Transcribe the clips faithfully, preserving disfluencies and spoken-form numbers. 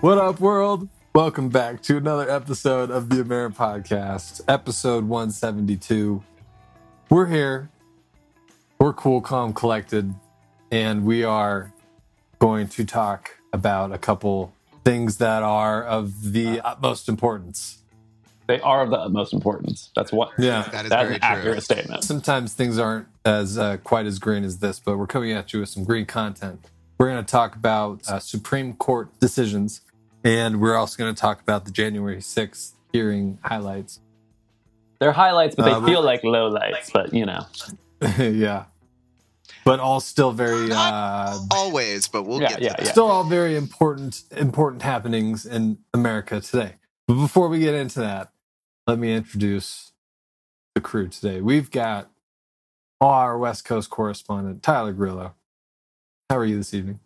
What up, world? Welcome back to another episode of the Ameri Podcast, episode one seventy-two. We're here. We're cool, calm, collected, and we are going to talk about a couple things that are of the utmost importance. They are of the utmost importance. That's what. Yeah, that is, that is an true. accurate statement. Sometimes things aren't as uh, quite as green as this, but we're coming at you with some green content. We're going to talk about uh, Supreme Court decisions, and we're also going to talk about the January sixth hearing highlights. They're highlights, but they uh, feel like lowlights, but you know. Yeah. But all still very... Uh, always, but we'll yeah, get to yeah, that. Yeah. Still all very important, important happenings in America today. But before we get into that, let me introduce the crew today. We've got our West Coast correspondent, Tyler Grillo. How are you this evening?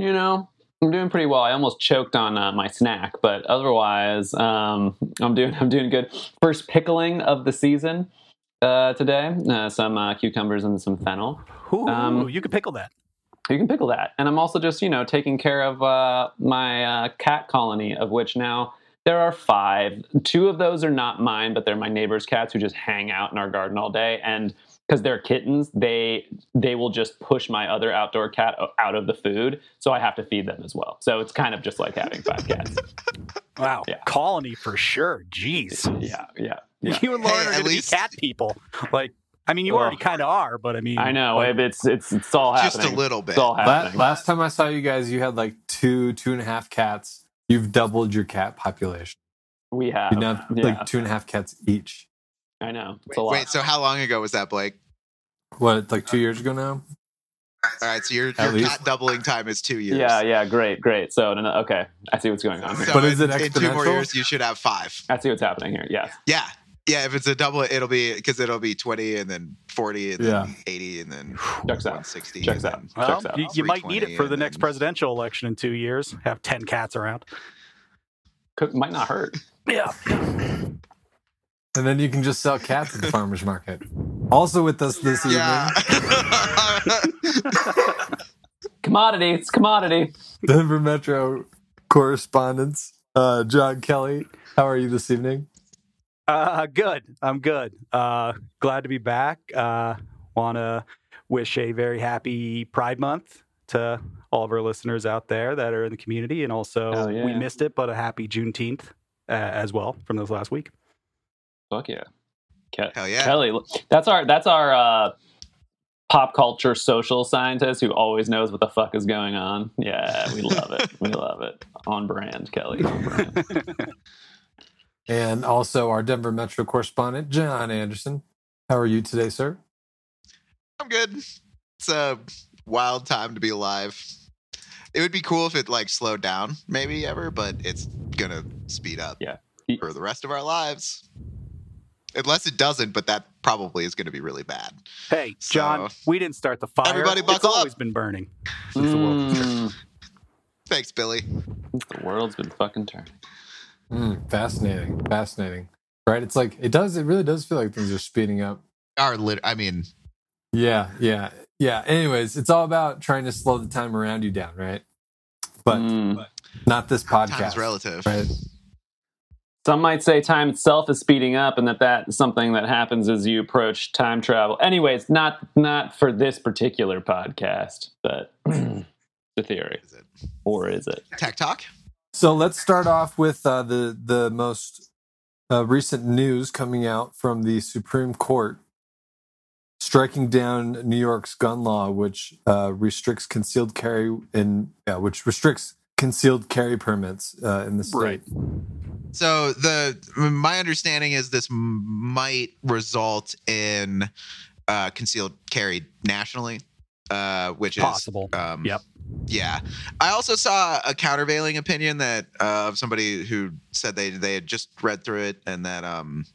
You know, I'm doing pretty well. I almost choked on uh, my snack, but otherwise, um, I'm doing I'm doing good. First pickling of the season uh, today. Uh, some uh, cucumbers and some fennel. Ooh, um, you can pickle that. You can pickle that. And I'm also just, you know, taking care of uh, my uh, cat colony, of which now there are five. Two of those are not mine, but they're my neighbor's cats who just hang out in our garden all day. And because they're kittens, they they will just push my other outdoor cat out of the food, so I have to feed them as well. So it's kind of just like having five cats. Wow, yeah. Colony for sure. Jeez. Yeah, yeah. yeah. You and Lauren hey, are going to least... be cat people. Like, I mean, you well, already kind of are, but I mean, I know like, it's it's it's all happening. Just a little bit. It's all happening. Last, last time I saw you guys, you had like two two and a half cats. You've doubled your cat population. We have. You now have yeah. like two and a half cats each. I know. It's wait, a lot. Wait, so how long ago was that, Blake? What, like two years ago now? All right, so your, your cat doubling time is two years. Yeah, yeah, great, great. So, no, no, okay, I see what's going on here. So but in, is it exponential? In two more years, you should have five. I see what's happening here, yeah. Yeah, yeah, if it's a double, it'll be, because it'll be twenty and then forty and yeah. then eighty and then one sixty. Checks out. And well, checks out. You, you might need it for the next presidential election in two years. Have ten cats around. Could, might not hurt. Yeah. And then you can just sell cats at the farmer's market. Also with us this evening. Yeah. Commodity. It's commodity. Denver Metro correspondents. Uh, John Kelly, how are you this evening? Uh, good. I'm good. Uh, glad to be back. Uh, want to wish a very happy Pride Month to all of our listeners out there that are in the community. And also, oh, yeah. we missed it, but a happy Juneteenth uh, as well from this last week. Fuck yeah. Ke- Hell yeah. Kelly. That's our that's our uh, pop culture social scientist who always knows what the fuck is going on. Yeah, we love it. We love it. On brand, Kelly. On brand. And also our Denver Metro correspondent, John Anderson. How are you today, sir? I'm good. It's a wild time to be alive. It would be cool if it like slowed down maybe ever, but it's going to speed up yeah. for the rest of our lives. Unless it doesn't, but that probably is going to be really bad. Hey, so, John, we didn't start the fire. Everybody buckle up. It's always been burning since mm. the world turned. Thanks, Billy. The world's been fucking turning. Mm, fascinating. Fascinating. Right? It's like, it does, it really does feel like things are speeding up. Our lit- I mean... Yeah, yeah, yeah. Anyways, it's all about trying to slow the time around you down, right? But, mm. but not this podcast. Time's relative. Right? Some might say time itself is speeding up and that that is something that happens as you approach time travel. Anyways, not not for this particular podcast, but the theory. Is it? Or is it? Tech Talk? So let's start off with uh, the, the most uh, recent news coming out from the Supreme Court, striking down New York's gun law, which uh, restricts concealed carry in, uh, which restricts concealed carry permits uh, in the state. Right. So the my understanding is this might result in uh, concealed carry nationally, uh, which possible. is possible. Um, yep. Yeah. I also saw a countervailing opinion that uh, of somebody who said they they had just read through it and that um,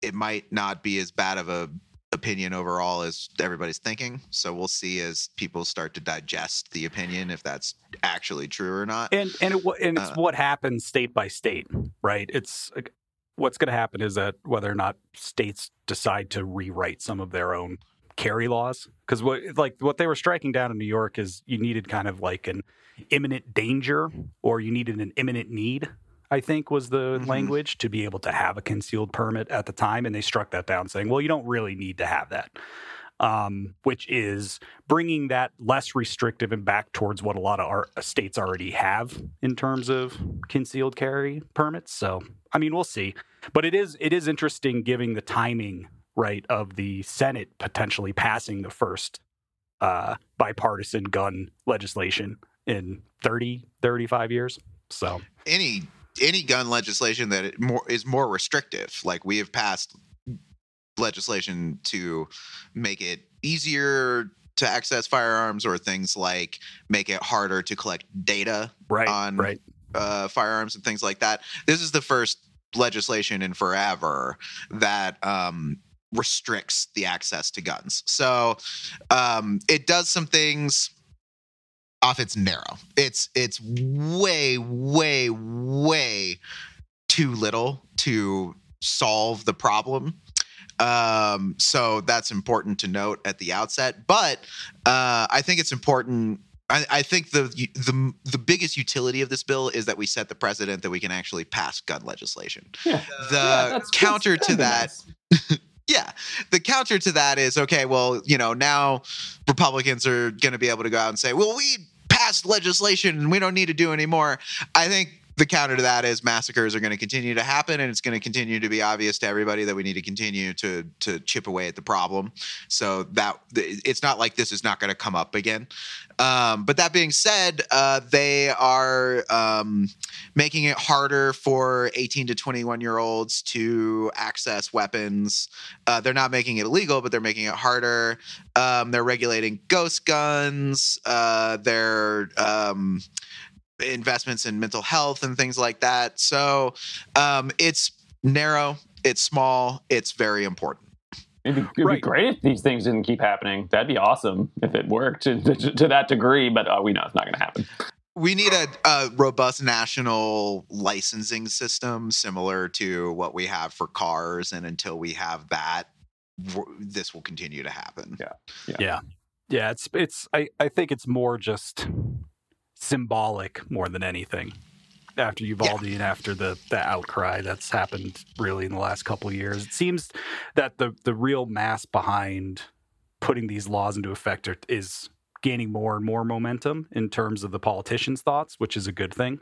it might not be as bad of a opinion overall as everybody's thinking. So we'll see as people start to digest the opinion if that's actually true or not. And and, it, and it's uh, what happens state by state, right? It's like, what's going to happen is that whether or not states decide to rewrite some of their own carry laws, because what like what they were striking down in New York is you needed kind of like an imminent danger, or you needed an imminent need, I think was the mm-hmm. language, to be able to have a concealed permit at the time. And they struck that down saying, well, you don't really need to have that, um, which is bringing that less restrictive and back towards what a lot of our states already have in terms of concealed carry permits. So, I mean, we'll see. But it is it is interesting giving the timing, right, of the Senate potentially passing the first uh, bipartisan gun legislation in thirty, thirty-five years. So any any gun legislation that it more, is more restrictive, like we have passed legislation to make it easier to access firearms, or things like make it harder to collect data right, on right. Uh, firearms and things like that. This is the first legislation in forever that um, restricts the access to guns. So um, it does some things off its narrow. It's it's way, way, way too little to solve the problem. Um, so that's important to note at the outset. But uh, I think it's important. I, I think the, the the biggest utility of this bill is that we set the precedent that we can actually pass gun legislation. Yeah. The yeah, that's, counter that's, to that. Nice. Yeah. The counter to that is, okay, well, you know, now Republicans are going to be able to go out and say, well, we passed legislation and we don't need to do any more. I think the counter to that is massacres are going to continue to happen, and it's going to continue to be obvious to everybody that we need to continue to to chip away at the problem. So that it's not like this is not going to come up again. Um, but that being said, uh, they are um, making it harder for eighteen to twenty-one year olds to access weapons. Uh, they're not making it illegal, but they're making it harder. Um, they're regulating ghost guns. Uh, they're um, investments in mental health and things like that. So um, it's narrow, it's small, it's very important. It'd be, it'd right. be great if these things didn't keep happening. That'd be awesome if it worked to, to, to that degree, but uh, we know it's not going to happen. We need a, a robust national licensing system similar to what we have for cars, and until we have that, this will continue to happen. Yeah, yeah, yeah. yeah it's it's. I, I think it's more just symbolic more than anything. After Uvalde yeah. and after the, the outcry that's happened really in the last couple of years, it seems that the, the real mass behind putting these laws into effect are, is gaining more and more momentum in terms of the politicians' thoughts, which is a good thing.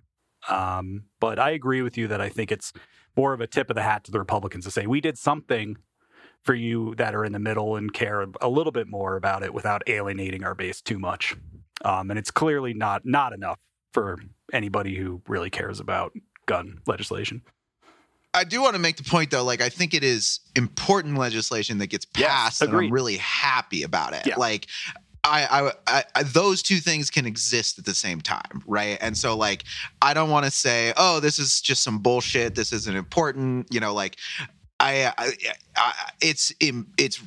Um, but I agree with you that I think it's more of a tip of the hat to the Republicans to say, we did something for you that are in the middle and care a little bit more about it without alienating our base too much. Um, and it's clearly not not enough for anybody who really cares about gun legislation. I do want to make the point, though, like I think it is important legislation that gets passed. Yes, and I'm really happy about it. Yeah. Like I, I, I, those two things can exist at the same time, right? And so, like, I don't want to say, oh, this is just some bullshit. This isn't important. You know, like I, I, I it's it's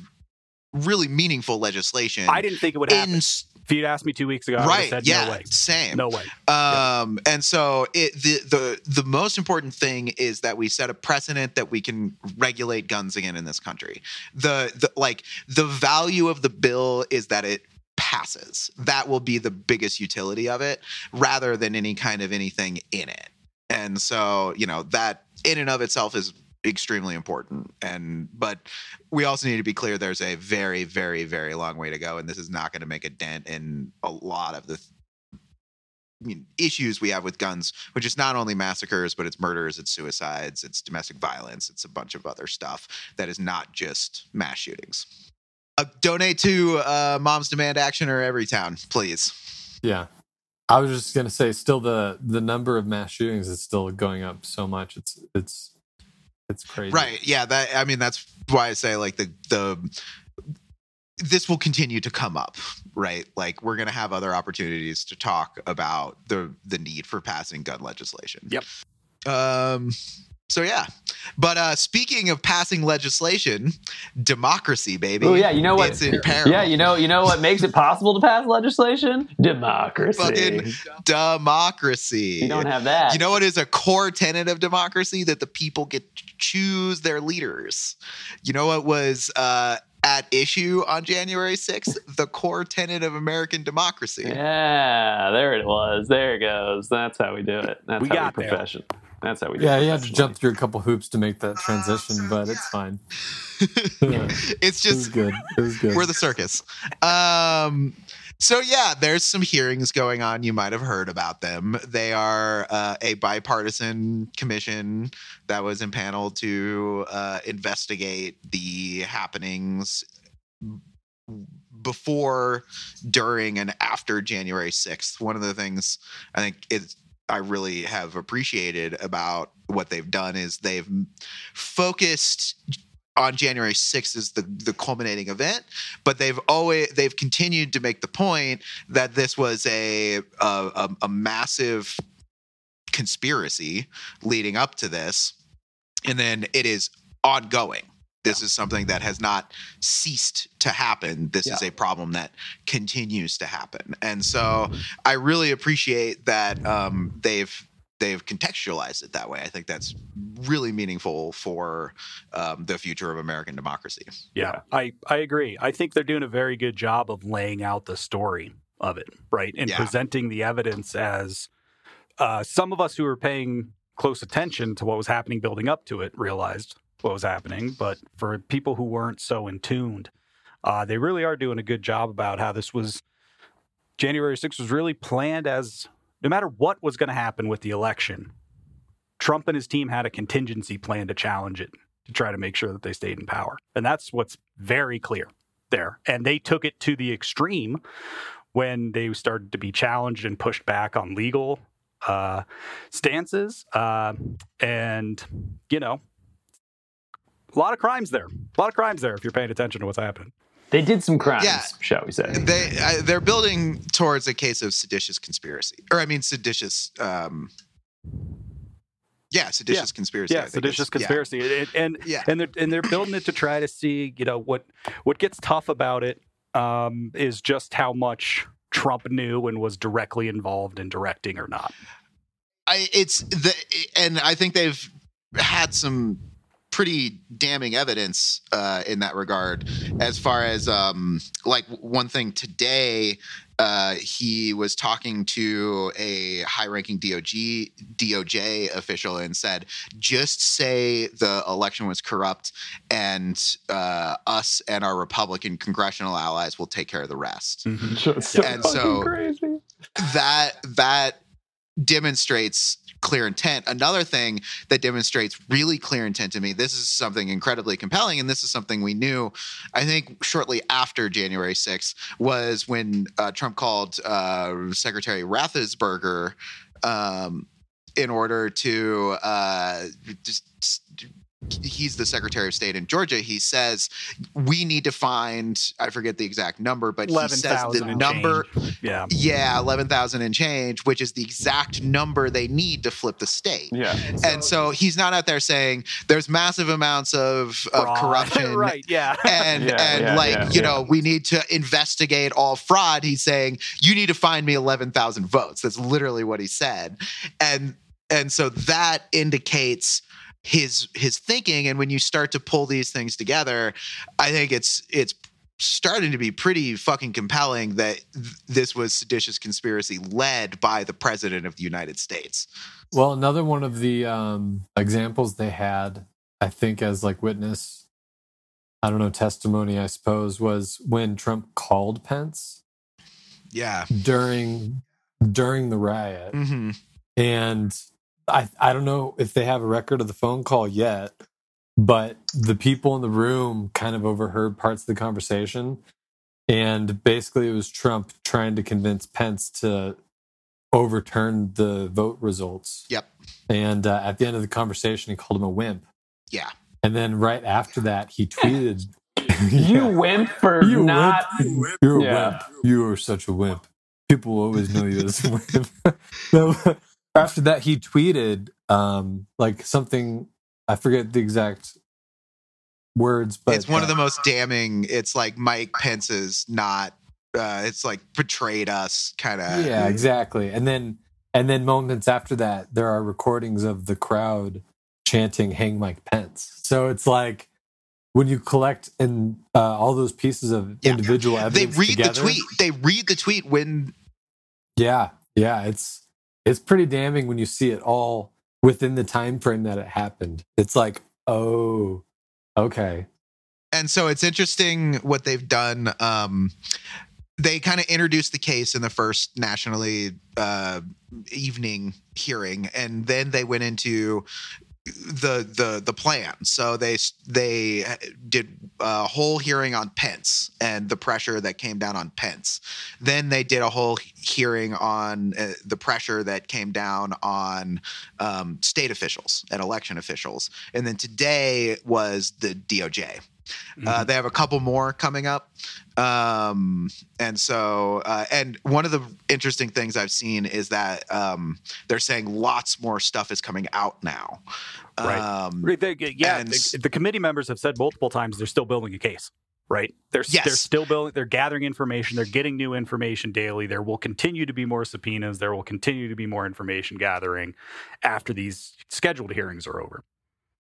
really meaningful legislation. I didn't think it would happen. In, If you'd asked me two weeks ago, I right. would have said yeah. no way. Same. No way. Um, yeah. And so it, the, the, the most important thing is that we set a precedent that we can regulate guns again in this country. The, the like the value of the bill is that it passes. That will be the biggest utility of it rather than any kind of anything in it. And so, you know, that in and of itself is extremely important. And but we also need to be clear there's a very, very, very long way to go, and this is not going to make a dent in a lot of the th- I mean, issues we have with guns, which is not only massacres, but it's murders, it's suicides, it's domestic violence, it's a bunch of other stuff that is not just mass shootings. Uh, donate to uh, Mom's Demand Action or Everytown, please. Yeah. I was just going to say, still the the number of mass shootings is still going up so much. It's it's It's crazy. Right. Yeah. That, I mean, that's why I say like the, the, this will continue to come up, right? Like we're going to have other opportunities to talk about the, the need for passing gun legislation. Yep. Um, so yeah, but, uh, speaking of passing legislation, democracy, baby. Oh yeah. You know what? It's in peril. Yeah. You know, you know what makes it possible to pass legislation? Democracy. Fucking democracy. You don't have that. You know what is a core tenet of democracy? That the people get to choose their leaders. You know what was, uh, at issue on January sixth, the core tenet of American democracy. Yeah, there it was. There it goes. That's how we do it. That's we how got we profession. There. That's how we do it. Yeah, you have to jump through a couple hoops to make that transition, uh, so, but yeah. It's fine. It's just... It was good. It was good. We're the circus. Um... So, yeah, there's some hearings going on. You might have heard about them. They are uh, a bipartisan commission that was impaneled to uh, investigate the happenings before, during, and after January sixth. One of the things I think it's, I really have appreciated about what they've done is they've focused on January sixth is the, the culminating event, but they've always they've continued to make the point that this was a a, a massive conspiracy leading up to this, and then it is ongoing. This yeah. is something that has not ceased to happen. This yeah. is a problem that continues to happen, and so I really appreciate that um, they've. They've contextualized it that way. I think that's really meaningful for um, the future of American democracy. Yeah, I, I agree. I think they're doing a very good job of laying out the story of it, right? And yeah. presenting the evidence as uh, some of us who were paying close attention to what was happening building up to it realized what was happening. But for people who weren't so in tuned, uh, they really are doing a good job about how this was – January sixth was really planned as – no matter what was going to happen with the election, Trump and his team had a contingency plan to challenge it, to try to make sure that they stayed in power. And that's what's very clear there. And they took it to the extreme when they started to be challenged and pushed back on legal uh, stances. Uh, and, you know, a lot of crimes there. A lot of crimes there if you're paying attention to what's happening. They did some crimes, yeah, shall we say. They, I, they're building towards a case of seditious conspiracy. Or, I mean, seditious... Um, yeah, seditious yeah. conspiracy. Yeah, seditious conspiracy. Yeah. It, and, yeah. and, they're, and they're building it to try to see, you know, what, what gets tough about it um, is just how much Trump knew and was directly involved in directing or not. I it's the And I think they've had some... pretty damning evidence uh, in that regard. As far as um, like one thing today, uh, he was talking to a high-ranking D O G, D O J official and said, just say the election was corrupt and uh, us and our Republican congressional allies will take care of the rest. Mm-hmm. Just so and so crazy. that that demonstrates clear intent. Another thing that demonstrates really clear intent to me, this is something incredibly compelling, and this is something we knew, I think, shortly after January sixth, was when uh, Trump called uh, Secretary Raffensperger um, in order to uh, just, just he's the Secretary of State in Georgia. He says, we need to find, I forget the exact number, but eleven, he says the number. Change. Yeah. Yeah. eleven thousand and change, which is the exact number they need to flip the state. Yeah. And so, so he's not out there saying there's massive amounts of, of corruption. Right. Yeah. And, yeah, and yeah, like, yeah, you yeah. know, we need to investigate all fraud. He's saying, you need to find me eleven thousand votes. That's literally what he said. And, and so that indicates his his thinking, and when you start to pull these things together, I think it's it's starting to be pretty fucking compelling that th- this was seditious conspiracy led by the president of the United States. Well, another one of the um, examples they had, I think, as like witness, I don't know, testimony, I suppose, was when Trump called Pence. Yeah. During during the riot, mm-hmm. and. I, I don't know if they have a record of the phone call yet, but the people in the room kind of overheard parts of the conversation. And basically, it was Trump trying to convince Pence to overturn the vote results. Yep. And uh, at the end of the conversation, he called him a wimp. Yeah. And then right after that, he tweeted, You wimp for you not. Wimp. You're a yeah. wimp. You are such a wimp. People always know you as a wimp. So, after that, he tweeted um, like something, I forget the exact words, but it's one uh, of the most damning. It's like Mike Pence's not. Uh, it's like betrayed us, kind of. Yeah, exactly. And then, and then moments after that, there are recordings of the crowd chanting "Hang Mike Pence." So it's like when you collect and uh, all those pieces of yeah. individual evidence, they read together, the tweet. They read the tweet when. Yeah, yeah, it's it's pretty damning when you see it all within the time frame that it happened. It's like, oh, okay. And so it's interesting what they've done. Um, they kind of introduced the case in the first nationally uh, evening hearing, and then they went into the the the plan. So they they did a whole hearing on Pence and the pressure that came down on Pence. Then they did a whole hearing on uh, the pressure that came down on um, state officials and election officials. And then today was the D O J. Mm-hmm. Uh, they have a couple more coming up. Um, and so, uh, and one of the interesting things I've seen is that um, they're saying lots more stuff is coming out now. Right. Um, they, yeah. And, the, the committee members have said multiple times they're still building a case, right? They're, yes. they're still building, they're gathering information, they're getting new information daily. There will continue to be more subpoenas, there will continue to be more information gathering after these scheduled hearings are over.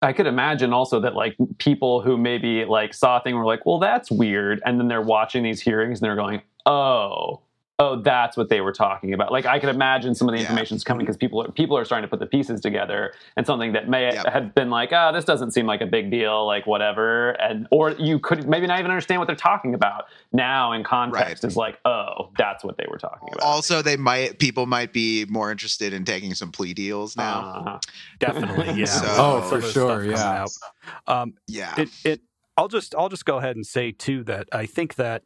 I could imagine also that, like, people who maybe, like, saw a thing and were like, well, that's weird. And then they're watching these hearings and they're going, oh, oh, that's what they were talking about. Like, I could imagine some of the yeah. information's coming because people, people are starting to put the pieces together, and something that may yep. have been like, oh, this doesn't seem like a big deal, like, whatever. And, or you could maybe not even understand what they're talking about now in context right. is like, oh, that's what they were talking about. Also, they might, people might be more interested in taking some plea deals now. Uh, definitely. Yeah. so, oh, for sure. Yeah. Um, yeah. It, it, I'll just, I'll just go ahead and say too, that I think that,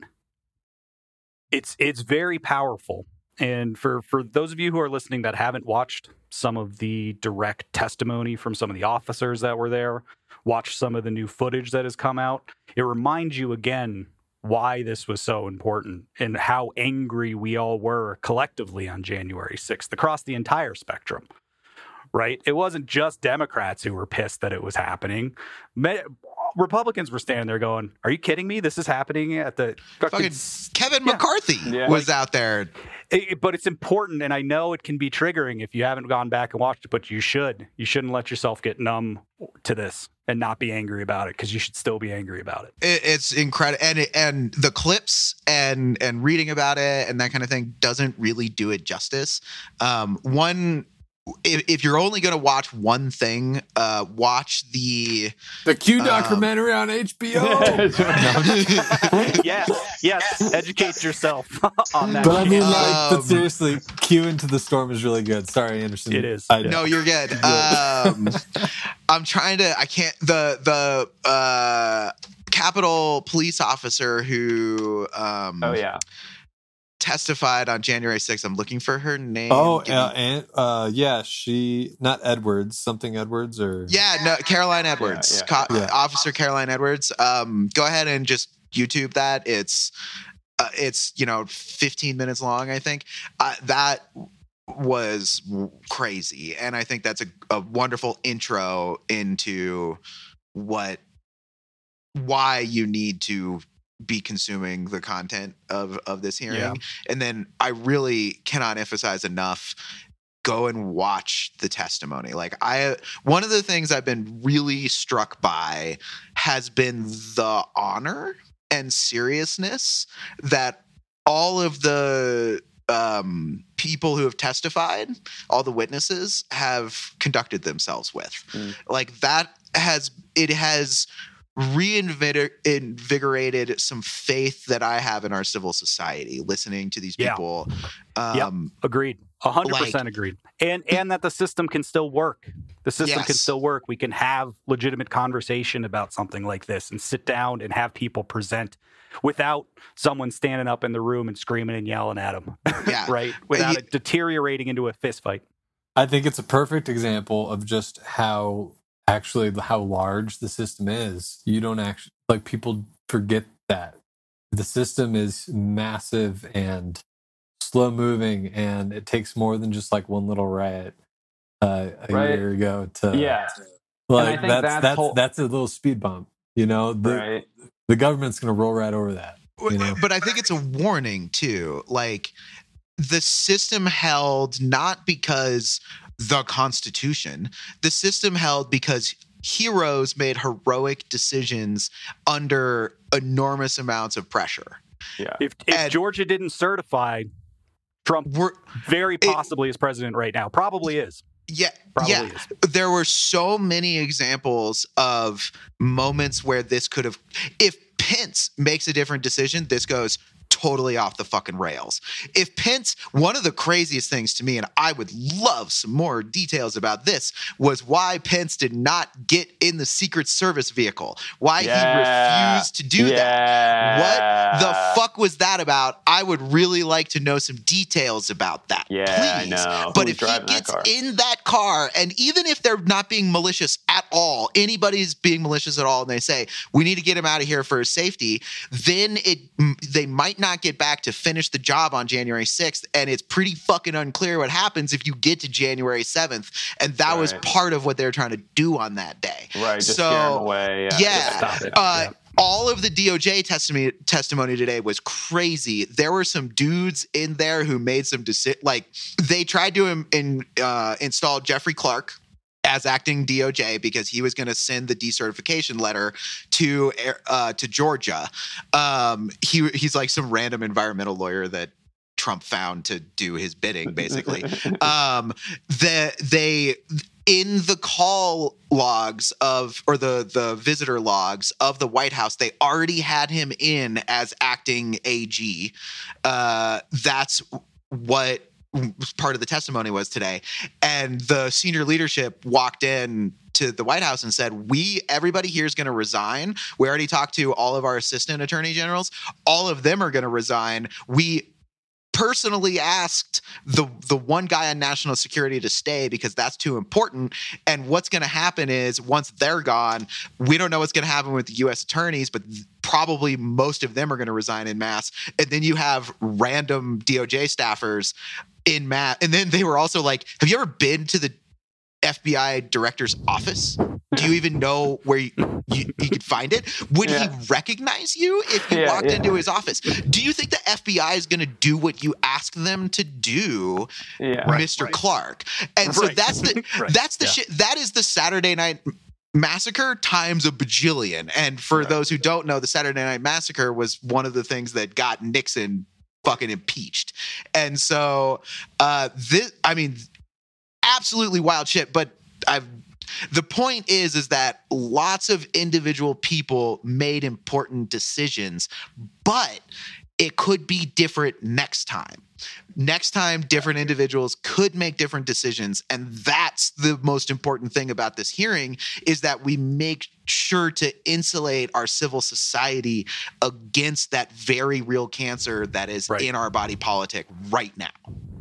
It's it's very powerful. And for, for those of you who are listening that haven't watched some of the direct testimony from some of the officers that were there, watch some of the new footage that has come out, it reminds you again why this was so important and how angry we all were collectively on January sixth across the entire spectrum, right? It wasn't just Democrats who were pissed that it was happening. Me- Republicans were standing there going, "Are you kidding me? This is happening at the fucking Kevin yeah. McCarthy yeah. was like, out there." It, but it's important, and I know it can be triggering if you haven't gone back and watched it. But you should. You shouldn't let yourself get numb to this and not be angry about it, because you should still be angry about it. it it's incredible, and and the clips and and reading about it and that kind of thing doesn't really do it justice. Um, one. If, if you're only going to watch one thing, uh, watch the the Q documentary um, on H B O. yes, yes. Educate yourself on that. But I mean, like, um, but seriously, Q Into the Storm is really good. Sorry, Anderson. It is. I know. No, you're good. Um, I'm trying to. I can't. The the uh, Capitol police officer who. Um, oh yeah. Testified on January sixth. I'm looking for her name. Oh, uh, and, uh, yeah, she not Edwards, something Edwards or yeah, no, Caroline Edwards, yeah, yeah. Co- yeah. Officer Caroline Edwards. Um, go ahead and just YouTube that. It's uh, it's you know fifteen minutes long, I think. Uh, that was crazy, and I think that's a, a wonderful intro into what why you need to be consuming the content of, of this hearing. Yeah. And then I really cannot emphasize enough, go and watch the testimony. Like I, one of the things I've been really struck by has been the honor and seriousness that all of the um, people who have testified, all the witnesses have conducted themselves with. Mm. Like that has, it has, reinvigorated some faith that I have in our civil society, listening to these people. Yeah. Um, yep. Agreed. A hundred percent agreed. And, and that the system can still work. The system yes. can still work. We can have legitimate conversation about something like this and sit down and have people present without someone standing up in the room and screaming and yelling at them. Yeah. right. Without yeah. it deteriorating into a fist fight. I think it's a perfect example of just how actually how large the system is. You don't actually, like, people forget that the system is massive and slow moving, and it takes more than just like one little riot uh, a right. year ago to yeah like that's that's that's, whole... that's a little speed bump, you know. The, right. the government's gonna roll right over that, you know? But I think it's a warning too, like the system held not because the Constitution. The system held because heroes made heroic decisions under enormous amounts of pressure. Yeah. If, if and, Georgia didn't certify, Trump very possibly it, is president right now. Probably is. Yeah. Probably yeah. Is. There were so many examples of moments where this could have, if Pence makes a different decision, this goes totally off the fucking rails. If Pence, one of the craziest things to me, and I would love some more details about this, was why Pence did not get in the Secret Service vehicle, why yeah. he refused to do yeah. that. What the fuck was that about? I would really like to know some details about that, yeah, please. I know. But Who's if he gets that in that car, and even if they're not being malicious at all, anybody's being malicious at all, and they say, we need to get him out of here for his safety, then it they might not not get back to finish the job on January sixth, and it's pretty fucking unclear what happens if you get to January seventh, and that right. was part of what they were trying to do on that day. Right, just so, scare him away. Yeah, yeah stop it. Uh, yeah. All of the D O J testimony testimony today was crazy. There were some dudes in there who made some deci- like they tried to in, in, uh, install Jeffrey Clark as acting D O J because he was going to send the decertification letter to uh, to Georgia. Um, he he's like some random environmental lawyer that Trump found to do his bidding, basically. um, the they in the call logs of or the the visitor logs of the White House, they already had him in as acting A G. Uh, that's what. Part of the testimony was today, and the senior leadership walked in to the White House and said, we, everybody here is going to resign. We already talked to all of our assistant attorney generals. All of them are going to resign. We personally asked the the one guy on national security to stay because that's too important. And what's going to happen is once they're gone, we don't know what's going to happen with the U S attorneys, but th- probably most of them are going to resign en masse. And then you have random D O J staffers in mass. And then they were also like, have you ever been to the F B I director's office? Do you even know where you, you, you could find it? Would yeah. he recognize you if you yeah, walked yeah. into his office? Do you think the F B I is going to do what you ask them to do, yeah. Mister Right. Clark? And right. so that's the right. that's the yeah. shit. That is the Saturday Night Massacre times a bajillion. And for right. those who don't know, the Saturday Night Massacre was one of the things that got Nixon fucking impeached. And so uh, this, I mean, absolutely wild shit. But I've. The point is, is that lots of individual people made important decisions, but it could be different next time. Next time, different individuals could make different decisions. And that's the most important thing about this hearing is that we make sure to insulate our civil society against that very real cancer that is right. in our body politic right now.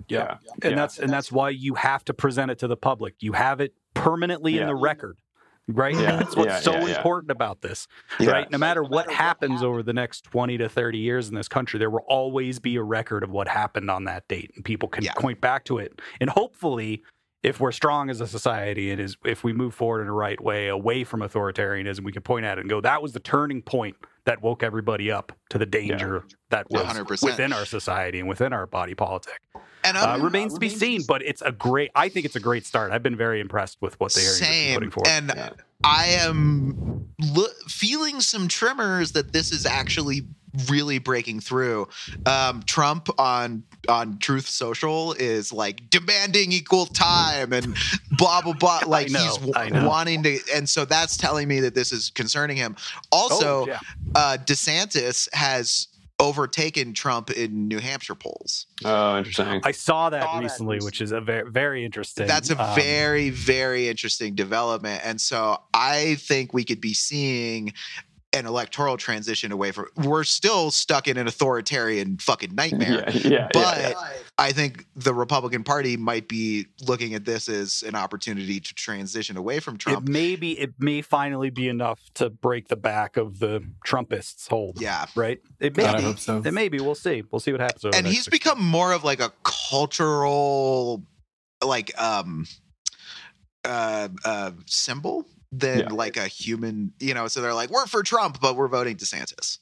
Yeah. yeah. And yeah. that's and that's why you have to present it to the public. You have it permanently yeah. in the record, right? Yeah. That's what's yeah, so yeah, yeah. important about this, yeah. right? No matter what happens over the next twenty to thirty years in this country, there will always be a record of what happened on that date, and people can yeah. point back to it. And hopefully, if we're strong as a society, it is if we move forward in the right way, away from authoritarianism, we can point at it and go, that was the turning point that woke everybody up to the danger yeah. that was one hundred percent within our society and within our body politic. And uh, remains to be seen, but it's a great. I think it's a great start. I've been very impressed with what they're putting forward. And yeah. I am lo- feeling some tremors that this is actually really breaking through. Um, Trump on on Truth Social is like demanding equal time and blah blah blah. Like know, he's w- wanting to, and so that's telling me that this is concerning him. Also, oh, yeah. uh, DeSantis has overtaken Trump in New Hampshire polls. Oh, interesting. I saw that saw recently, that. Which is a very, very interesting. That's a um, very, very interesting development. And so I think we could be seeing an electoral transition away from, we're still stuck in an authoritarian fucking nightmare. Yeah, yeah, but yeah, yeah. I think the Republican Party might be looking at this as an opportunity to transition away from Trump. It may be, it may finally be enough to break the back of the Trumpists' hold. Yeah. Right? It may God, be. I hope so. It may be. We'll see. We'll see what happens. Over and he's become time. More of like a cultural, like, um, uh, uh, symbol. Than yeah. like a human, you know, so they're like, we're for Trump, but we're voting DeSantis.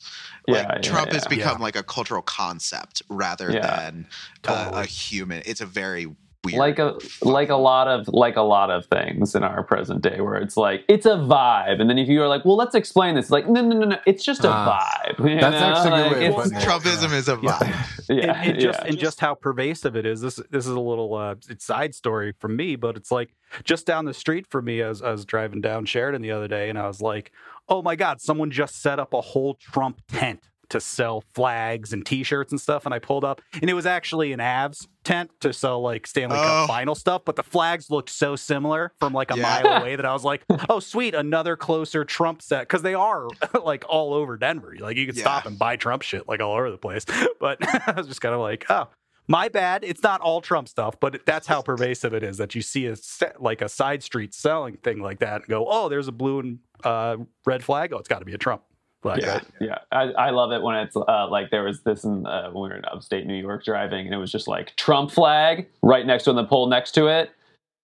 Like yeah, Trump yeah, has yeah. become yeah. like a cultural concept rather yeah. than totally. uh, a human. It's a very weird. Like a like a lot of like a lot of things in our present day, where it's like it's a vibe, and then if you are like, well, let's explain this, it's like no, no, no, no, it's just a uh, vibe. That's know? actually like, well, Trumpism yeah. is a vibe. Yeah, yeah. And, and just yeah. and just how pervasive it is. This this is a little uh, it's side story for me, but it's like just down the street for me. I was, I was driving down Sheridan the other day, and I was like, oh my God, someone just set up a whole Trump tent to sell flags and T-shirts and stuff. And I pulled up, and it was actually an Avs tent to sell like Stanley oh. Cup final stuff. But the flags looked so similar from like a yeah. mile away that I was like, oh, sweet, another closer Trump set. Because they are like all over Denver. Like you could yeah. stop and buy Trump shit like all over the place. But I was just kind of like, oh, my bad. It's not all Trump stuff, but that's how pervasive it is that you see a set, like a side street selling thing like that and go, oh, there's a blue and uh, red flag. Oh, it's got to be a Trump. Like, yeah, yeah. I, I love it when it's uh, like there was this in, uh, when we were in upstate New York driving, and it was just like Trump flag right next to it, and the pole next to it,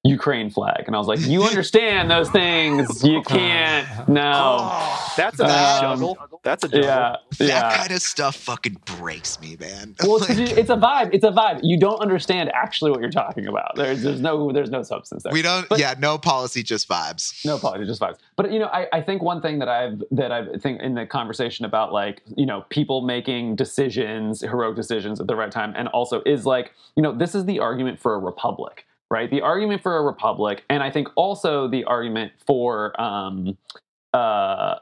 Ukraine flag. And I was like, you understand those things. You can't. No. Oh, that's a um, juggle. That's a juggle. Yeah, yeah. That kind of stuff fucking breaks me, man. Well, like, it's, it's a vibe. It's a vibe. You don't understand actually what you're talking about. There's, there's no there's no substance there. We don't. But, yeah, no policy, just vibes. No policy, just vibes. But, you know, I, I think one thing that I've that I think in the conversation about, like, you know, people making decisions, heroic decisions at the right time, and also is like, you know, this is the argument for a republic. Right, the argument for a republic, and I think also the argument for um, uh, I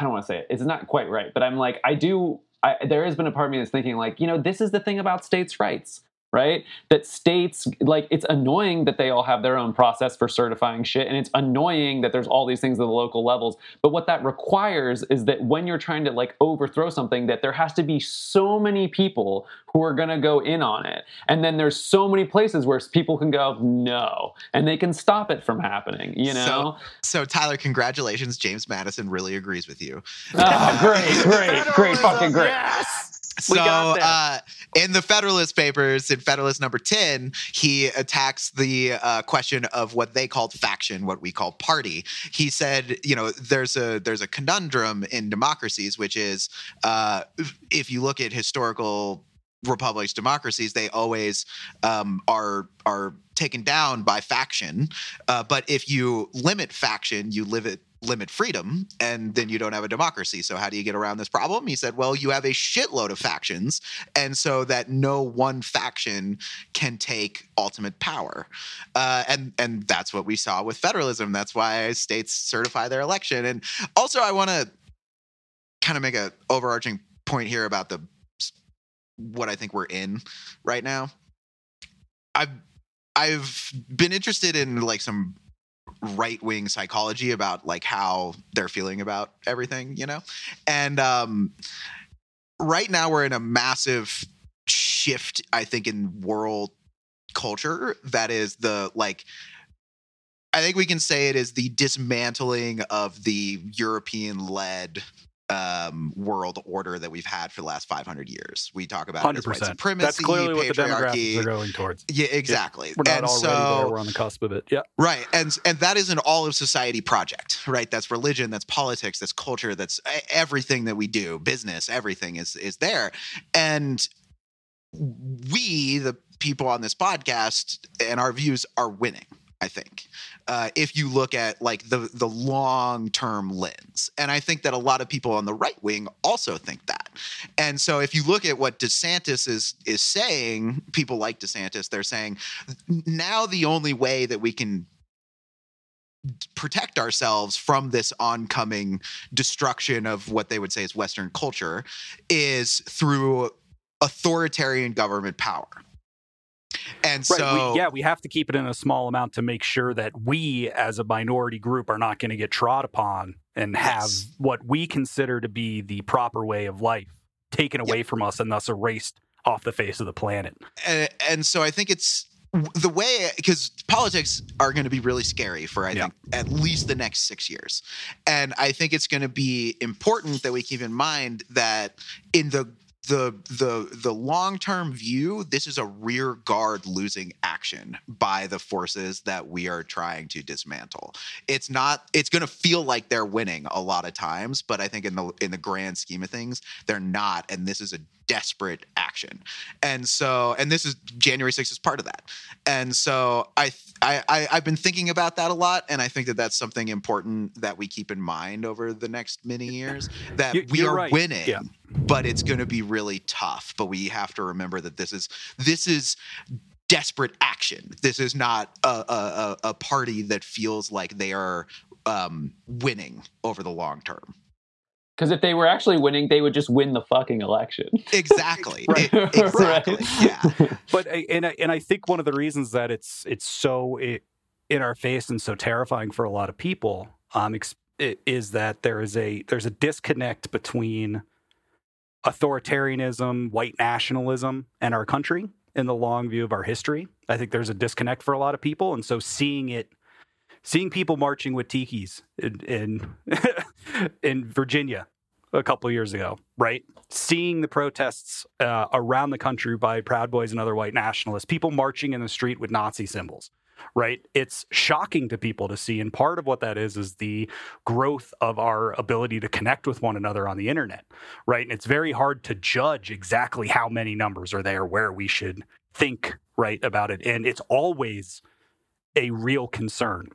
don't want to say it. It's not quite right, but I'm like, I do. I, there has been a part of me that's thinking, like, you know, this is the thing about states' rights, right? That states, like, it's annoying that they all have their own process for certifying shit, and it's annoying that there's all these things at the local levels. But what that requires is that when you're trying to, like, overthrow something, that there has to be so many people who are going to go in on it. And then there's so many places where people can go, no, and they can stop it from happening, you know? So, so Tyler, congratulations. James Madison really agrees with you. Oh, great, great, great, fucking great. Yes! So uh, in the Federalist Papers, in Federalist number ten, he attacks the uh, question of what they called faction, what we call party. He said, you know, there's a there's a conundrum in democracies, which is uh, if you look at historical republics, democracies, they always um, are are taken down by faction. Uh, but if you limit faction, you limit limit freedom, and then you don't have a democracy. So how do you get around this problem? He said, well, you have a shitload of factions, and so that no one faction can take ultimate power. Uh, and, and that's what we saw with federalism. That's why states certify their election. And also I want to kind of make an overarching point here about the what I think we're in right now. I've, I've been interested in like some right-wing psychology about like how they're feeling about everything, you know? And um, right now we're in a massive shift, I think, in world culture. That is the like, I think we can say it is the dismantling of the European-led Um, world order that we've had for the last five hundred years. We talk about one hundred percent. It as white supremacy, that's clearly patriarchy. What the demographics are going towards. Yeah, exactly. Yeah, we're not and already so, there. We're on the cusp of it. Yeah, right. And and that is an all of society project, right? That's religion, that's politics, that's culture, that's everything that we do. Business, everything is is there. And we, the people on this podcast, and our views are winning, I think, uh, if you look at like the the long-term lens. And I think that a lot of people on the right wing also think that. And so if you look at what DeSantis is is saying, people like DeSantis, they're saying now the only way that we can protect ourselves from this oncoming destruction of what they would say is Western culture is through authoritarian government power. And right, so, we, yeah, we have to keep it in a small amount to make sure that we as a minority group are not going to get trod upon and have yes. what we consider to be the proper way of life taken away yep. from us and thus erased off the face of the planet. And, and so I think it's the way, because politics are going to be really scary for, I yep. think, at least the next six years. And I think it's going to be important that we keep in mind that in the the the the long-term view, this is a rear guard losing action by the forces that we are trying to dismantle. It's not, it's going to feel like they're winning a lot of times, but I think in the in the grand scheme of things, they're not. And this is a desperate action. And so, and this is January sixth is part of that. And so I, I, I I've been thinking about that a lot. And I think that that's something important that we keep in mind over the next many years, that you're, we you're are right. winning, yeah. but it's going to be really tough. But we have to remember that this is, this is desperate action. This is not a, a, a party that feels like they are um, winning over the long term. Because if they were actually winning, they would just win the fucking election. Exactly. Right. It, exactly. Right. Yeah. But and I, and I think one of the reasons that it's it's so it, in our face and so terrifying for a lot of people um, is that there is a there's a disconnect between authoritarianism, white nationalism, and our country in the long view of our history. I think there's a disconnect for a lot of people, and so seeing it. Seeing people marching with tikis in in, in Virginia a couple of years ago, right? Seeing the protests uh, around the country by Proud Boys and other white nationalists, people marching in the street with Nazi symbols, right? It's shocking to people to see. And part of what that is is the growth of our ability to connect with one another on the internet, right? And it's very hard to judge exactly how many numbers are there, where we should think, right, about it. And it's always a real concern.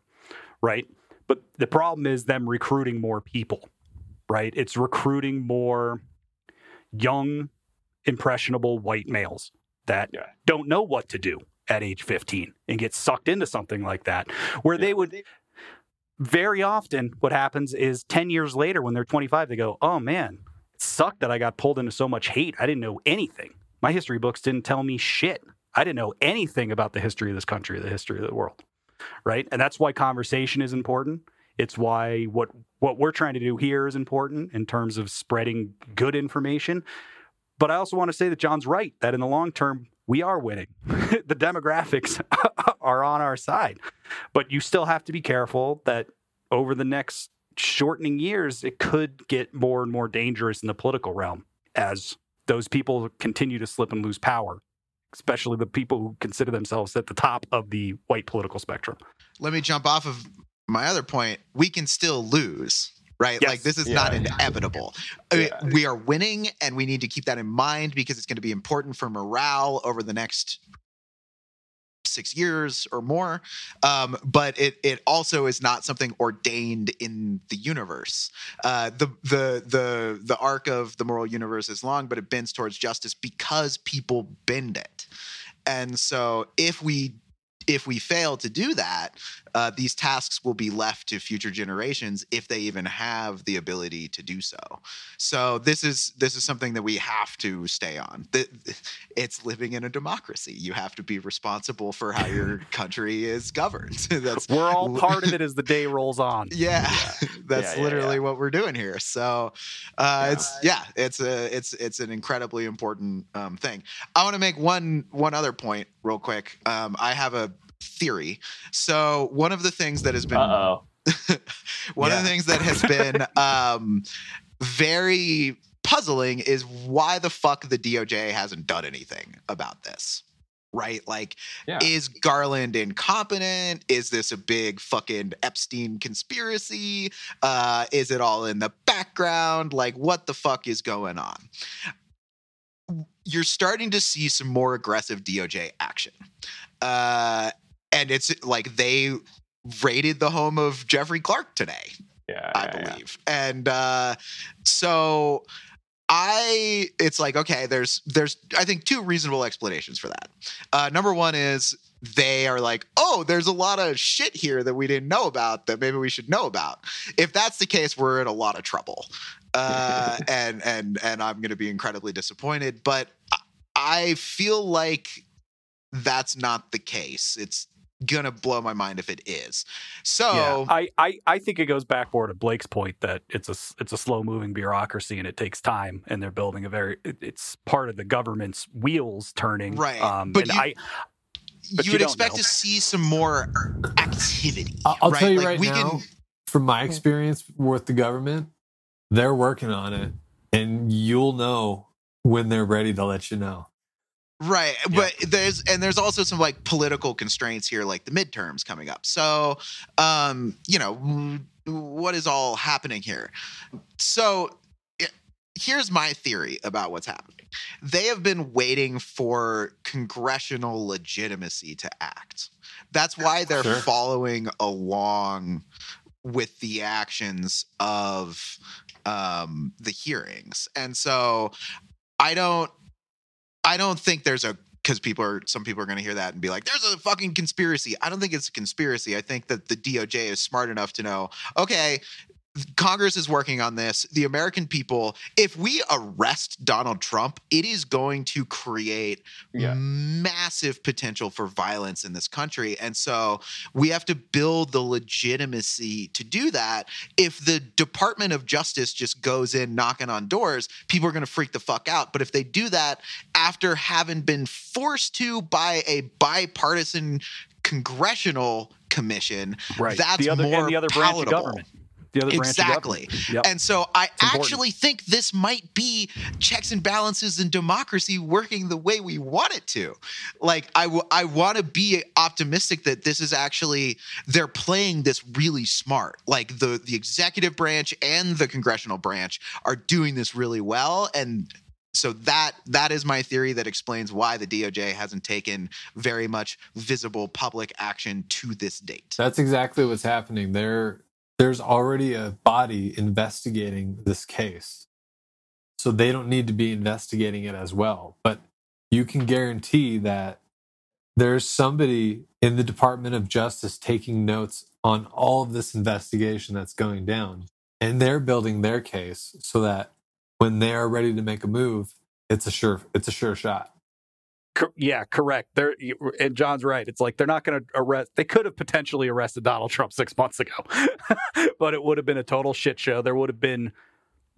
Right. But the problem is them recruiting more people. Right. It's recruiting more young, impressionable white males that yeah. don't know what to do at age fifteen and get sucked into something like that, where yeah. they would very often what happens is ten years later when they're twenty-five, they go, oh, man, it sucked that I got pulled into so much hate. I didn't know anything. My history books didn't tell me shit. I didn't know anything about the history of this country, the history of the world. Right. And that's why conversation is important. It's why what what we're trying to do here is important in terms of spreading good information. But I also want to say that John's right, that in the long term, we are winning. The demographics are on our side. But you still have to be careful that over the next shortening years, it could get more and more dangerous in the political realm as those people continue to slip and lose power. Especially the people who consider themselves at the top of the white political spectrum. Let me jump off of my other point. We can still lose, right? Yes. Like this is yeah, not yeah. inevitable. Yeah. I mean, we are winning, and we need to keep that in mind because it's going to be important for morale over the next six years or more. Um, but it it also is not something ordained in the universe. Uh, the the the the arc of the moral universe is long, but it bends towards justice because people bend it. And so if we if we fail to do that, uh, these tasks will be left to future generations if they even have the ability to do so. So this is this is something that we have to stay on. It's living in a democracy. You have to be responsible for how your country is governed. That's we're all part of it as the day rolls on. Yeah, yeah. that's yeah, literally yeah, yeah. what we're doing here. So uh, yeah. it's yeah, it's a it's it's an incredibly important um, thing. I want to make one one other point real quick. Um, I have a theory. So one of the things that has been one yeah. of the things that has been um, very puzzling is why the fuck the D O J hasn't done anything about this. Right? Like, yeah. is Garland incompetent? Is this a big fucking Epstein conspiracy? Uh, is it all in the background? Like, what the fuck is going on? You're starting to see some more aggressive D O J action. Uh, and it's like they raided the home of Jeffrey Clark today, yeah, I yeah, believe. Yeah. And uh, so I it's like, okay, there's there's I think two reasonable explanations for that. Uh, number one is they are like, oh, there's a lot of shit here that we didn't know about that maybe we should know about. If that's the case, we're in a lot of trouble. Uh, and and and I'm going to be incredibly disappointed. But I feel like that's not the case. It's going to blow my mind if it is. So yeah, I, I, I think it goes back more to Blake's point that it's a, it's a slow moving bureaucracy and it takes time and they're building a very, it's part of the government's wheels turning. Right. Um, but and you, I, but you, you would expect know. to see some more activity. I'll right? tell you like right we now, can... from my experience with the government, they're working on it and you'll know when they're ready to let you know. Right. Yeah. But there's, and there's also some like political constraints here, like the midterms coming up. So, um, you know, what is all happening here? So it, here's my theory about what's happening. They have been waiting for congressional legitimacy to act. That's why they're sure. following along with the actions of um, the hearings. And so I don't, I don't think there's a, because people are, some people are going to hear that and be like, there's a fucking conspiracy. I don't think it's a conspiracy. I think that the D O J is smart enough to know, okay, Congress is working on this. The American people, if we arrest Donald Trump, it is going to create yeah. massive potential for violence in this country. And so we have to build the legitimacy to do that. If the Department of Justice just goes in knocking on doors, people are going to freak the fuck out. But if they do that after having been forced to by a bipartisan congressional commission, right. that's the other, more and the other branch palatable. Of government. The other exactly. Yep. And so I it's actually important. think this might be checks and balances and democracy working the way we want it to. Like, I, w- I want to be optimistic that this is actually, they're playing this really smart. Like, the, the executive branch and the congressional branch are doing this really well. And so that that is my theory that explains why the D O J hasn't taken very much visible public action to this date. That's exactly what's happening. They're There's already a body investigating this case, so they don't need to be investigating it as well. But you can guarantee that there's somebody in the Department of Justice taking notes on all of this investigation that's going down, and they're building their case so that when they are ready to make a move, it's a sure it's a sure shot. Yeah, correct. They're, and John's right. It's like they're not going to arrest. They could have potentially arrested Donald Trump six months ago, but it would have been a total shit show. There would have been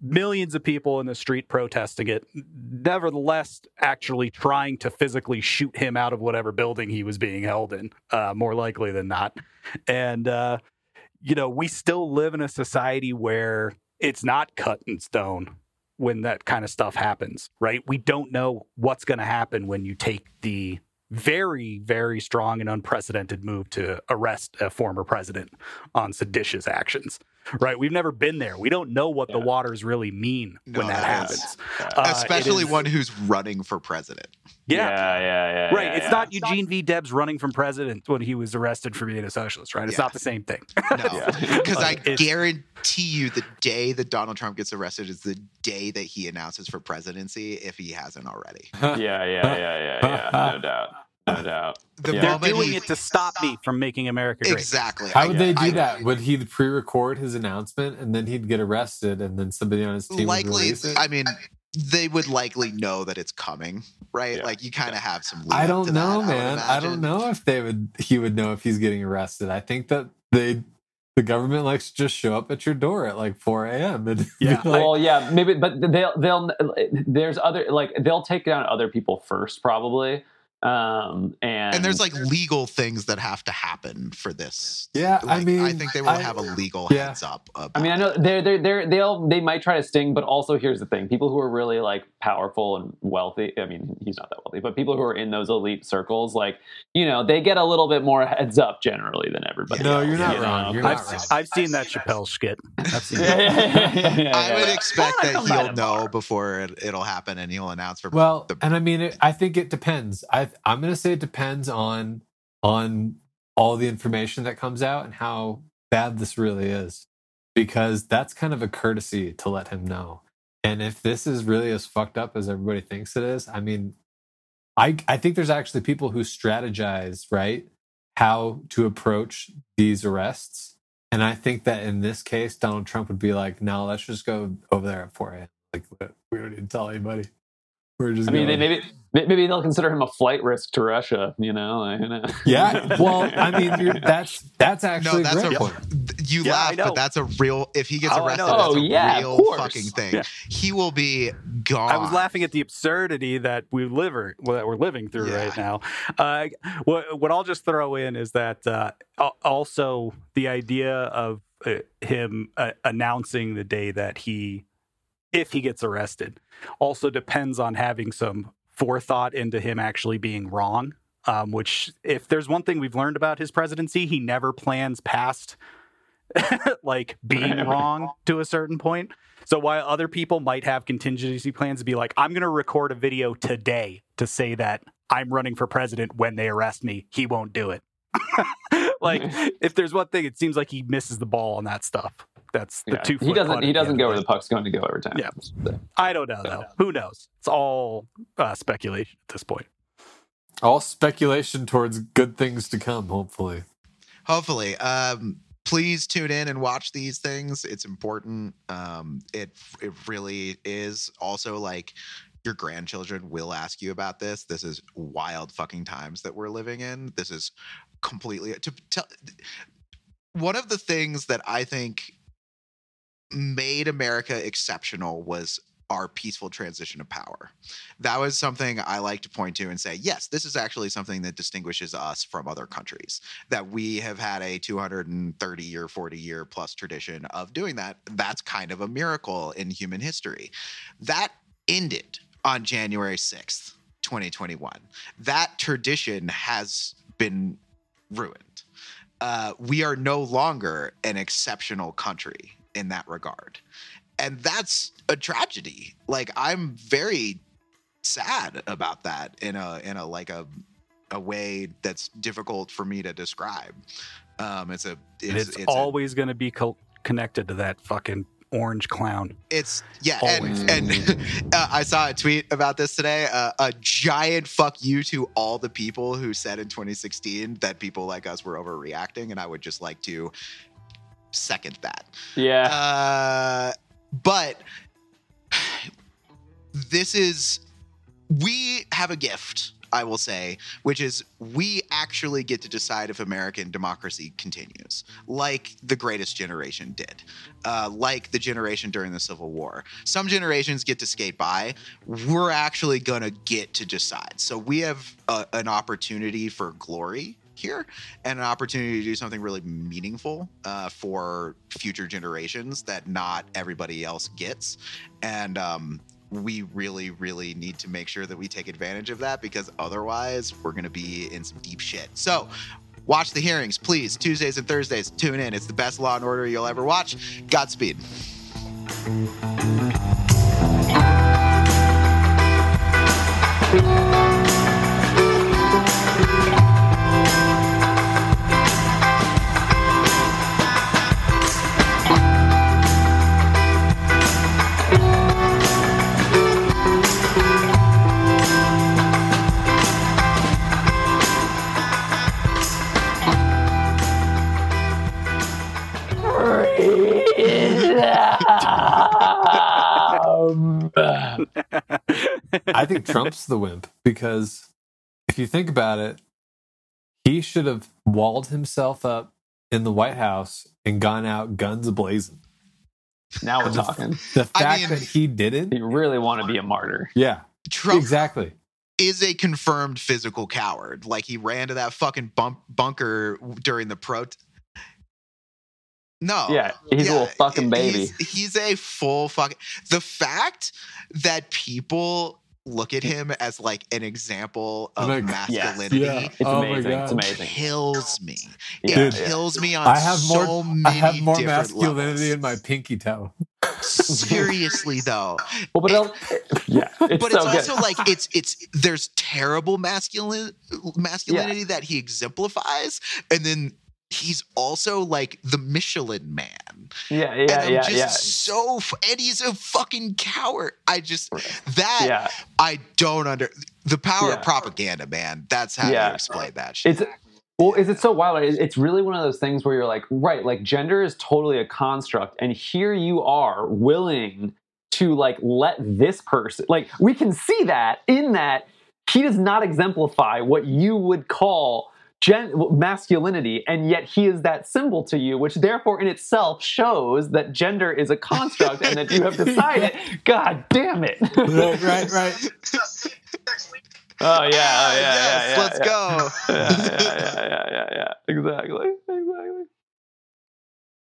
millions of people in the street protesting it. Nevertheless, actually trying to physically shoot him out of whatever building he was being held in, uh, more likely than not. And, uh, you know, we still live in a society where it's not cut in stone when that kind of stuff happens, right? We don't know what's going to happen when you take the very, very strong and unprecedented move to arrest a former president on seditious actions, right? We've never been there. We don't know what yeah. the waters really mean no, when that, that happens. Yeah. Uh, Especially is, one who's running for president. Yeah. Yeah, yeah, yeah. Right. Yeah, it's yeah. not Eugene V. Debs running from president when he was arrested for being a socialist, right? It's yeah. not the same thing. No, because like, I guarantee you the day that Donald Trump gets arrested is the day that he announces for presidency, if he hasn't already. yeah, yeah, yeah, yeah, yeah. No doubt. No doubt. The yeah. They're doing he, it to stop me from making America great. Exactly. How would I, they do I, that? I, would he pre-record his announcement and then he'd get arrested and then somebody on his team likely, would release it? I mean, they would likely know that it's coming, right? Yeah. Like, you kind of have some lead I don't to know, that, man. I, I don't know if they would. He would know if he's getting arrested. I think that they, the government likes to just show up at your door at like four a.m. and yeah. Like, well, yeah, maybe, but they'll they'll there's other like they'll take down other people first, probably. Um, and, and there's like legal things that have to happen for this. Yeah, like, I mean, I think they will I, have a legal yeah. heads up. I mean, I know they're they they they'll they might try to sting, but also here's the thing: people who are really like powerful and wealthy. I mean, he's not that wealthy, but people who are in those elite circles, like you know, they get a little bit more heads up generally than everybody. Yeah. No, you're not you wrong. You're I've, not seen, I've seen I've that seen Chappelle that. skit. I've seen yeah, yeah, yeah, yeah, I yeah, would yeah. expect well, that he'll know more. before it, it'll happen, and he'll announce for. Well, the, and I mean, it, I think it depends. I. I'm going to say it depends on on all the information that comes out and how bad this really is, because that's kind of a courtesy to let him know. And if this is really as fucked up as everybody thinks it is, I mean, I I think there's actually people who strategize, right, how to approach these arrests. And I think that in this case, Donald Trump would be like, no, let's just go over there at four a.m. Like, we don't need to tell anybody. We're just I mean, going. They maybe... Maybe they'll consider him a flight risk to Russia, you know? I know. Yeah, well, I mean, you're, that's that's actually no, that's a, point. You yeah, laugh, but that's a real... If he gets oh, arrested, that's oh, a yeah, real fucking thing. Yeah. He will be gone. I was laughing at the absurdity that, we live or, that we're living through yeah. right now. Uh, what, what I'll just throw in is that uh, also the idea of uh, him uh, announcing the day that he if he gets arrested, also depends on having some forethought into him actually being wrong, um, which if there's one thing we've learned about his presidency, he never plans past like being wrong to a certain point. So while other people might have contingency plans to be like, I'm going to record a video today to say that I'm running for president when they arrest me, he won't do it. Like, if there's one thing, it seems like he misses the ball on that stuff. That's the yeah, two. He doesn't. He doesn't go where the puck's going to go every time. Yeah, I don't know so. though. Who knows? It's all uh, speculation at this point. All speculation towards good things to come. Hopefully. Hopefully. Um, please tune in and watch these things. It's important. Um, it it really is. Also, like, your grandchildren will ask you about this. This is wild fucking times that we're living in. This is completely to tell. One of the things that I think made America exceptional was our peaceful transition of power. That was something I like to point to and say, yes, this is actually something that distinguishes us from other countries, that we have had a two hundred thirty year, forty year plus tradition of doing that. That's kind of a miracle in human history. That ended on January sixth, twenty twenty-one. That tradition has been ruined. Uh, we are no longer an exceptional country in that regard. And that's a tragedy. Like, I'm very sad about that in a, in a, like a, a way that's difficult for me to describe. Um, it's a, it's, it's, it's always going to be co- connected to that fucking orange clown. It's yeah. Always. And, and uh, I saw a tweet about this today, uh, a giant fuck you to all the people who said in twenty sixteen that people like us were overreacting. And I would just like to second that. Yeah. Uh, but this is, we have a gift, I will say, which is we actually get to decide if American democracy continues, like the Greatest Generation did, uh, like the generation during the Civil War. Some generations get to skate by. We're actually going to get to decide. So we have a, an opportunity for glory here and an opportunity to do something really meaningful uh, for future generations that not everybody else gets. And, um, we really, really need to make sure that we take advantage of that, because otherwise we're going to be in some deep shit. So watch the hearings, please. Tuesdays and Thursdays, tune in. It's the best Law and Order you'll ever watch. Godspeed. I think Trump's the wimp, because if you think about it, he should have walled himself up in the White House and gone out guns ablazing. Now we're talking. The fact I mean, that he didn't. You really want to be a martyr. Yeah, Trump exactly is a confirmed physical coward. Like, he ran to that fucking bump bunker during the protest. No. Yeah, he's yeah, a little fucking baby. He's, he's a full fucking... The fact that people look at him as, like, an example of like, masculinity... Yeah. Yeah. It's oh amazing. It's amazing. Kills me. Yeah, it yeah. kills me on I have so more, many I have more masculinity levels. In my pinky toe. Seriously, though. Well, but and, yeah, it's but so it's good. Also like it's it's there's terrible masculine masculinity yeah. that he exemplifies, and then he's also like the Michelin Man. Yeah, yeah, and I'm yeah, just yeah. So, and he's a fucking coward. I just that yeah. I don't under the power yeah. of propaganda, man. That's how yeah. you explain that shit. It's, well, yeah. is it so wild? It's really one of those things where you're like, right, like gender is totally a construct, and here you are willing to like let this person, like we can see that in that he does not exemplify what you would call Gen- masculinity, and yet he is that symbol to you, which therefore in itself shows that gender is a construct and that you have decided. God damn it. Right, right, right. Oh yeah, oh yeah, yes, yeah, yeah. Let's yeah. go. Yeah, yeah, yeah, yeah, yeah, yeah. Exactly.